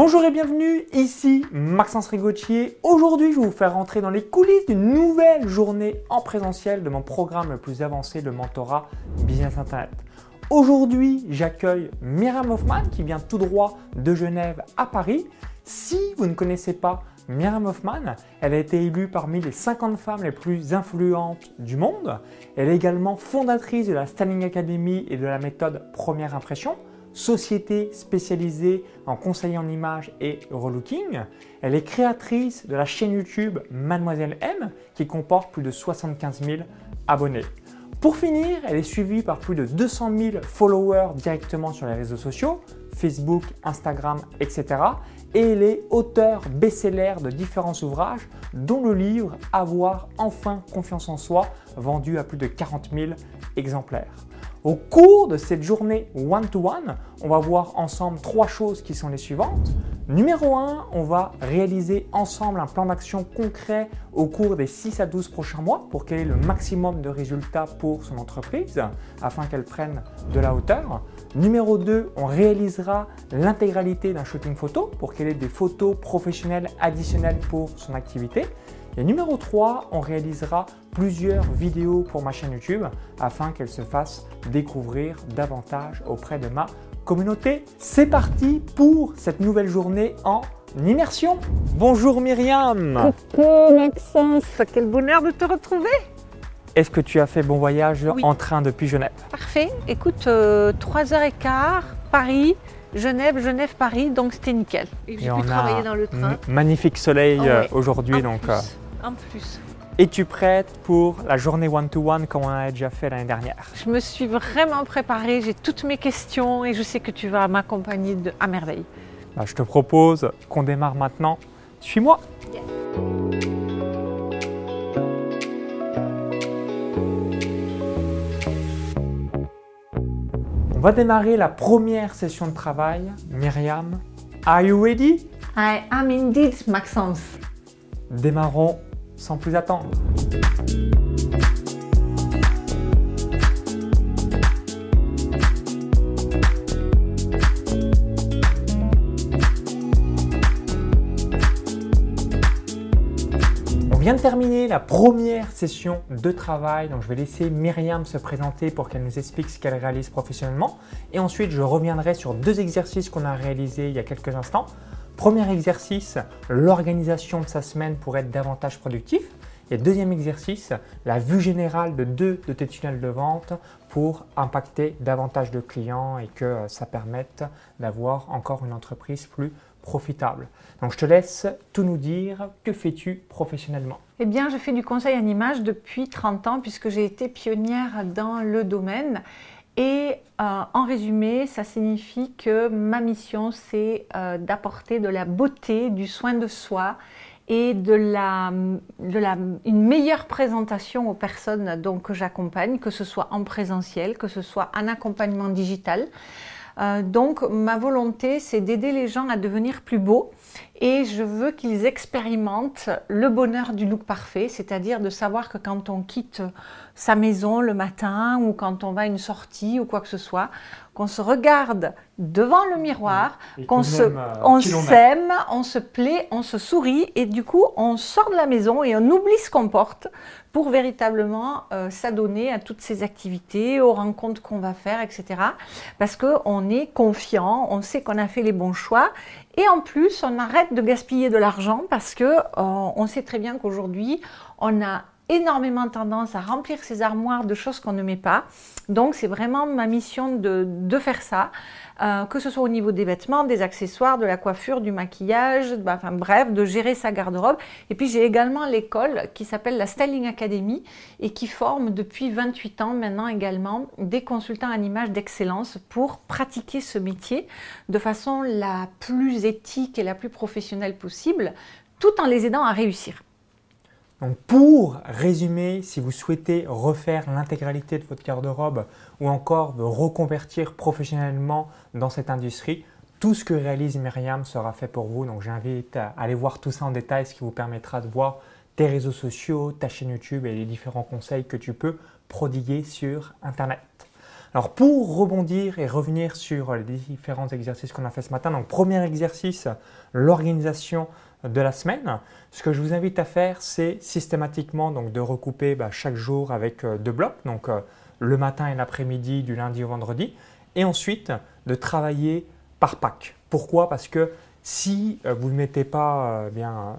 Bonjour et bienvenue, ici Maxence Rigottier. Aujourd'hui, je vais vous faire rentrer dans les coulisses d'une nouvelle journée en présentiel de mon programme le plus avancé, le mentorat Business Internet. Aujourd'hui, j'accueille Myriam Hoffmann qui vient tout droit de Genève à Paris. Si vous ne connaissez pas Myriam Hoffmann, elle a été élue parmi les 50 femmes les plus influentes du monde. Elle est également fondatrice de la Staling Academy et de la méthode Première Impression, société spécialisée en conseil en images et relooking. Elle est créatrice de la chaîne YouTube Mademoiselle M qui comporte plus de 75 000 abonnés. Pour finir, elle est suivie par plus de 200 000 followers directement sur les réseaux sociaux, Facebook, Instagram, etc. Et elle est auteure best-seller de différents ouvrages, dont le livre « Avoir enfin confiance en soi » vendu à plus de 40 000 exemplaires. Au cours de cette journée one-to-one, on va voir ensemble trois choses qui sont les suivantes. Numéro 1, on va réaliser ensemble un plan d'action concret au cours des 6 à 12 prochains mois pour qu'elle ait le maximum de résultats pour son entreprise afin qu'elle prenne de la hauteur. Numéro 2, on réalisera l'intégralité d'un shooting photo pour qu'elle ait des photos professionnelles additionnelles pour son activité. Et numéro 3, on réalisera plusieurs vidéos pour ma chaîne YouTube afin qu'elle se fasse découvrir davantage auprès de ma communauté. C'est parti pour cette nouvelle journée en immersion. Bonjour Myriam. Coucou Maxence, quel bonheur de te retrouver. Est-ce que tu as fait bon voyage? Oui. En train depuis Genève. Parfait, écoute, 3h15, Paris. Genève, Paris, donc c'était nickel. Et j'ai pu travailler dans le train. Magnifique soleil aujourd'hui. En plus. Es-tu prête pour la journée one-to-one comme on a déjà fait l'année dernière? Je me suis vraiment préparée, j'ai toutes mes questions et je sais que tu vas m'accompagner à merveille. Bah, je te propose qu'on démarre maintenant. Suis-moi. Yeah. On va démarrer la première session de travail. Myriam, are you ready? I am indeed, Maxence. Démarrons sans plus attendre. On vient de terminer la première session de travail, donc je vais laisser Myriam se présenter pour qu'elle nous explique ce qu'elle réalise professionnellement. Et ensuite, je reviendrai sur deux exercices qu'on a réalisés il y a quelques instants. Premier exercice, l'organisation de sa semaine pour être davantage productif. Et deuxième exercice, la vue générale de deux de tes tunnels de vente pour impacter davantage de clients et que ça permette d'avoir encore une entreprise plus profitable. Donc je te laisse tout nous dire. Que fais-tu professionnellement? Eh bien, je fais du conseil en images depuis 30 ans puisque j'ai été pionnière dans le domaine. Et en résumé, ça signifie que ma mission, c'est d'apporter de la beauté, du soin de soi et une meilleure présentation aux personnes donc, que j'accompagne, que ce soit en présentiel, que ce soit en accompagnement digital. Donc ma volonté, c'est d'aider les gens à devenir plus beaux et je veux qu'ils expérimentent le bonheur du look parfait, c'est-à-dire de savoir que quand on quitte sa maison le matin ou quand on va à une sortie ou quoi que ce soit, qu'on se regarde devant le miroir, qu'on s'aime, on se plaît, on se sourit et du coup on sort de la maison et on oublie ce qu'on porte pour véritablement s'adonner à toutes ces activités, aux rencontres qu'on va faire, etc. Parce qu'on est confiant, on sait qu'on a fait les bons choix et en plus on arrête de gaspiller de l'argent parce que on sait très bien qu'aujourd'hui on a énormément tendance à remplir ses armoires de choses qu'on ne met pas. Donc c'est vraiment ma mission de faire ça, que ce soit au niveau des vêtements, des accessoires, de la coiffure, du maquillage, enfin bref, de gérer sa garde-robe. Et puis j'ai également l'école qui s'appelle la Staling Academy et qui forme depuis 28 ans maintenant également des consultants en images d'excellence pour pratiquer ce métier de façon la plus éthique et la plus professionnelle possible, tout en les aidant à réussir. Donc pour résumer, si vous souhaitez refaire l'intégralité de votre garde-robe ou encore vous reconvertir professionnellement dans cette industrie, tout ce que réalise Myriam sera fait pour vous. Donc j'invite à aller voir tout ça en détail, ce qui vous permettra de voir tes réseaux sociaux, ta chaîne YouTube et les différents conseils que tu peux prodiguer sur Internet. Alors pour rebondir et revenir sur les différents exercices qu'on a fait ce matin, donc premier exercice, l'organisation de la semaine, ce que je vous invite à faire, c'est systématiquement donc de recouper chaque jour avec deux blocs, donc le matin et l'après-midi du lundi au vendredi, et ensuite de travailler par pack. Pourquoi? Parce que si vous ne mettez pas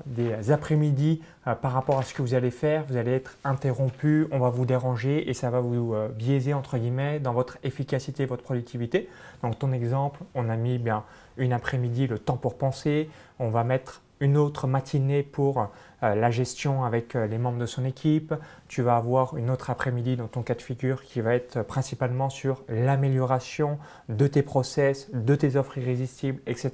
des après-midi par rapport à ce que vous allez faire, vous allez être interrompu, on va vous déranger et ça va vous biaiser entre guillemets dans votre efficacité, votre productivité. Donc ton exemple, on a mis une après-midi, le temps pour penser, on va mettre une autre matinée pour la gestion avec les membres de son équipe. Tu vas avoir une autre après-midi dans ton cas de figure qui va être principalement sur l'amélioration de tes process, de tes offres irrésistibles, etc.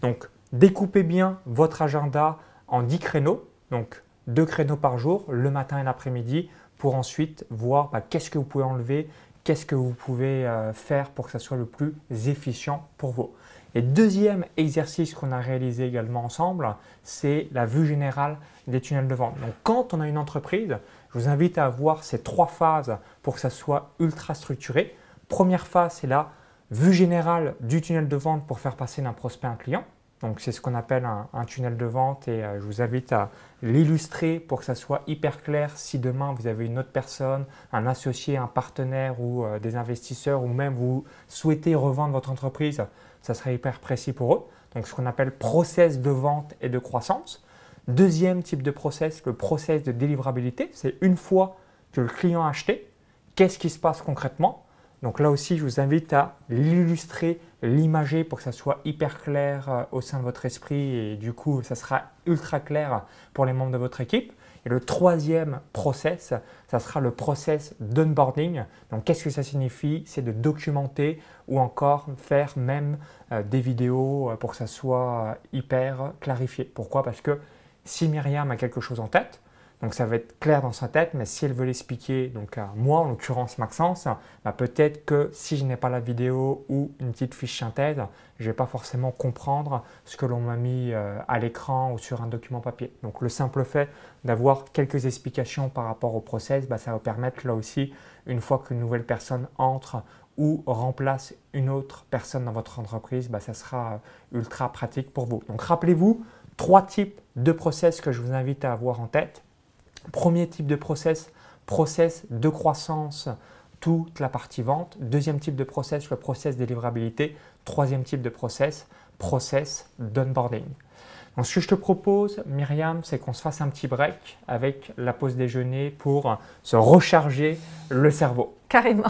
Donc, découpez bien votre agenda en 10 créneaux, donc 2 créneaux par jour, le matin et l'après-midi, pour ensuite voir qu'est-ce que vous pouvez enlever, qu'est-ce que vous pouvez faire pour que ça soit le plus efficient pour vous. Et deuxième exercice qu'on a réalisé également ensemble, c'est la vue générale des tunnels de vente. Donc quand on a une entreprise, je vous invite à avoir ces 3 phases pour que ça soit ultra structuré. Première phase, c'est la vue générale du tunnel de vente pour faire passer d'un prospect à un client. Donc c'est ce qu'on appelle un tunnel de vente et je vous invite à l'illustrer pour que ça soit hyper clair si demain vous avez une autre personne, un associé, un partenaire ou des investisseurs ou même vous souhaitez revendre votre entreprise, ça serait hyper précis pour eux. Donc ce qu'on appelle process de vente et de croissance. Deuxième type de process, le process de délivrabilité, c'est une fois que le client a acheté, qu'est-ce qui se passe concrètement? Donc là aussi, je vous invite à l'illustrer, l'imager pour que ça soit hyper clair au sein de votre esprit et du coup, ça sera ultra clair pour les membres de votre équipe. Et le troisième process, ça sera le process d'onboarding. Donc qu'est-ce que ça signifie? C'est de documenter ou encore faire même des vidéos pour que ça soit hyper clarifié. Pourquoi? Parce que si Myriam a quelque chose en tête, donc ça va être clair dans sa tête, mais si elle veut l'expliquer, donc à moi, en l'occurrence Maxence, peut-être que si je n'ai pas la vidéo ou une petite fiche synthèse, je ne vais pas forcément comprendre ce que l'on m'a mis à l'écran ou sur un document papier. Donc le simple fait d'avoir quelques explications par rapport au process, ça va permettre là aussi, une fois qu'une nouvelle personne entre ou remplace une autre personne dans votre entreprise, ça sera ultra pratique pour vous. Donc rappelez-vous, 3 types de process que je vous invite à avoir en tête. Premier type de process, process de croissance, toute la partie vente. Deuxième type de process, le process délivrabilité. Troisième type de process, process d'onboarding. Donc ce que je te propose, Myriam, c'est qu'on se fasse un petit break avec la pause déjeuner pour se recharger le cerveau. Carrément.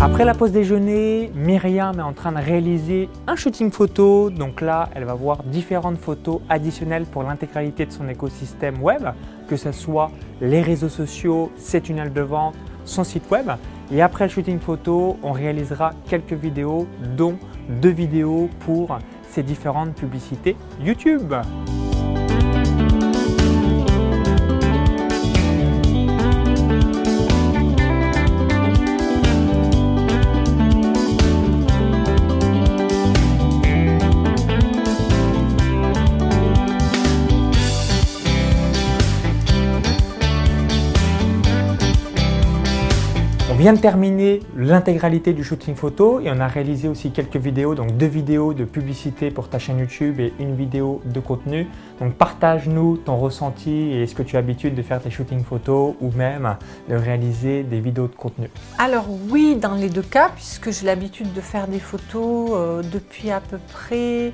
Après la pause déjeuner, Myriam est en train de réaliser un shooting photo. Donc là, elle va voir différentes photos additionnelles pour l'intégralité de son écosystème web, que ce soit les réseaux sociaux, ses tunnels de vente, son site web. Et après le shooting photo, on réalisera quelques vidéos, dont 2 vidéos pour ses différentes publicités YouTube. On vient de terminer l'intégralité du shooting photo et on a réalisé aussi quelques vidéos, donc 2 vidéos de publicité pour ta chaîne YouTube et une vidéo de contenu. Donc partage-nous ton ressenti et est-ce que tu as l'habitude de faire tes shootings photos ou même de réaliser des vidéos de contenu? Alors oui, dans les 2 cas, puisque j'ai l'habitude de faire des photos depuis à peu près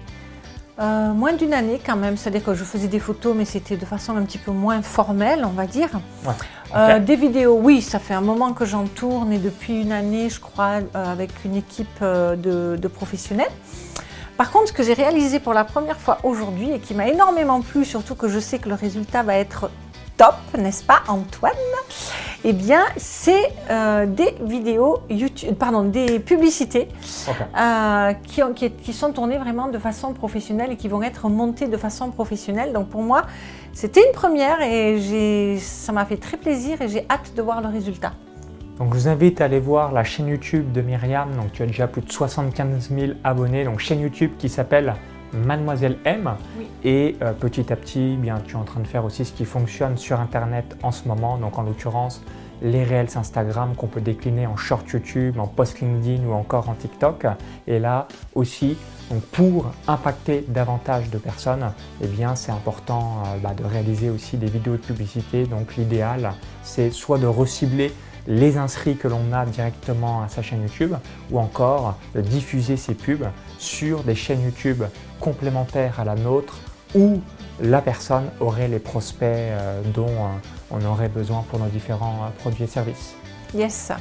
moins d'une année quand même. C'est-à-dire que je faisais des photos mais c'était de façon un petit peu moins formelle, on va dire. Ouais. Okay. Des vidéos, oui, ça fait un moment que j'en tourne et depuis une année, je crois, avec une équipe de professionnels. Par contre, ce que j'ai réalisé pour la première fois aujourd'hui et qui m'a énormément plu, surtout que je sais que le résultat va être top, n'est-ce pas Antoine? Eh bien, c'est des vidéos YouTube, pardon, des publicités okay. qui sont tournées vraiment de façon professionnelle et qui vont être montées de façon professionnelle. Donc pour moi, c'était une première et ça m'a fait très plaisir et j'ai hâte de voir le résultat. Donc je vous invite à aller voir la chaîne YouTube de Myriam. Donc tu as déjà plus de 75 000 abonnés. Donc chaîne YouTube qui s'appelle Mademoiselle M. Oui. Et petit à petit, bien, tu es en train de faire aussi ce qui fonctionne sur Internet en ce moment. Donc en l'occurrence, les Reels Instagram qu'on peut décliner en short YouTube, en post LinkedIn ou encore en TikTok. Et là aussi, donc pour impacter davantage de personnes, eh bien c'est important de réaliser aussi des vidéos de publicité. Donc l'idéal, c'est soit de recibler les inscrits que l'on a directement à sa chaîne YouTube ou encore diffuser ses pubs sur des chaînes YouTube complémentaires à la nôtre où la personne aurait les prospects dont on aurait besoin pour nos différents produits et services. Yes.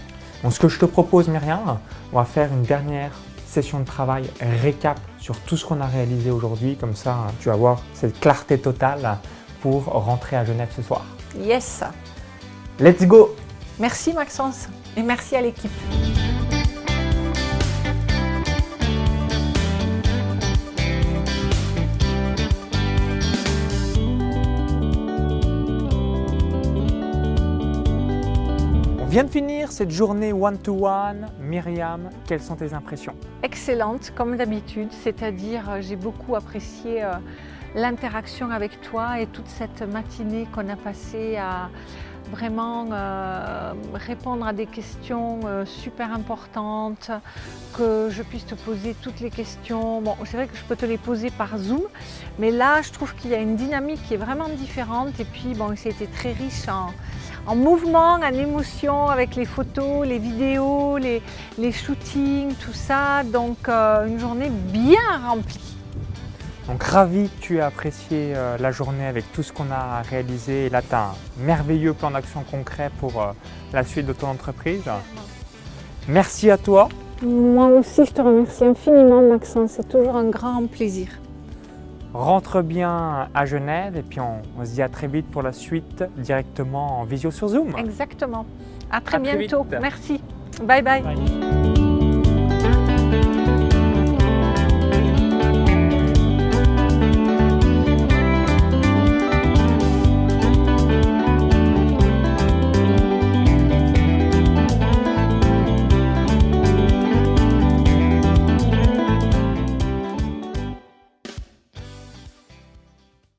Donc ce que je te propose, Myriam, on va faire une dernière session de travail récap sur tout ce qu'on a réalisé aujourd'hui. Comme ça, tu vas avoir cette clarté totale pour rentrer à Genève ce soir. Yes. Let's go. Merci Maxence et merci à l'équipe. On vient de finir cette journée one-to-one. Myriam, quelles sont tes impressions? Excellente, comme d'habitude, c'est-à-dire j'ai beaucoup apprécié l'interaction avec toi et toute cette matinée qu'on a passée à vraiment répondre à des questions super importantes, que je puisse te poser toutes les questions. Bon, c'est vrai que je peux te les poser par Zoom, mais là, je trouve qu'il y a une dynamique qui est vraiment différente. Et puis, bon, c'était très riche en mouvement, en émotion, avec les photos, les vidéos, les shootings, tout ça. Donc, une journée bien remplie. Donc ravi que tu aies apprécié la journée avec tout ce qu'on a réalisé. Et là, tu as un merveilleux plan d'action concret pour la suite de ton entreprise. Merci à toi. Moi aussi, je te remercie infiniment, Maxence. C'est toujours un grand plaisir. Rentre bien à Genève et puis on se dit à très vite pour la suite, directement en visio sur Zoom. Exactement. À très bientôt. Merci. Bye bye.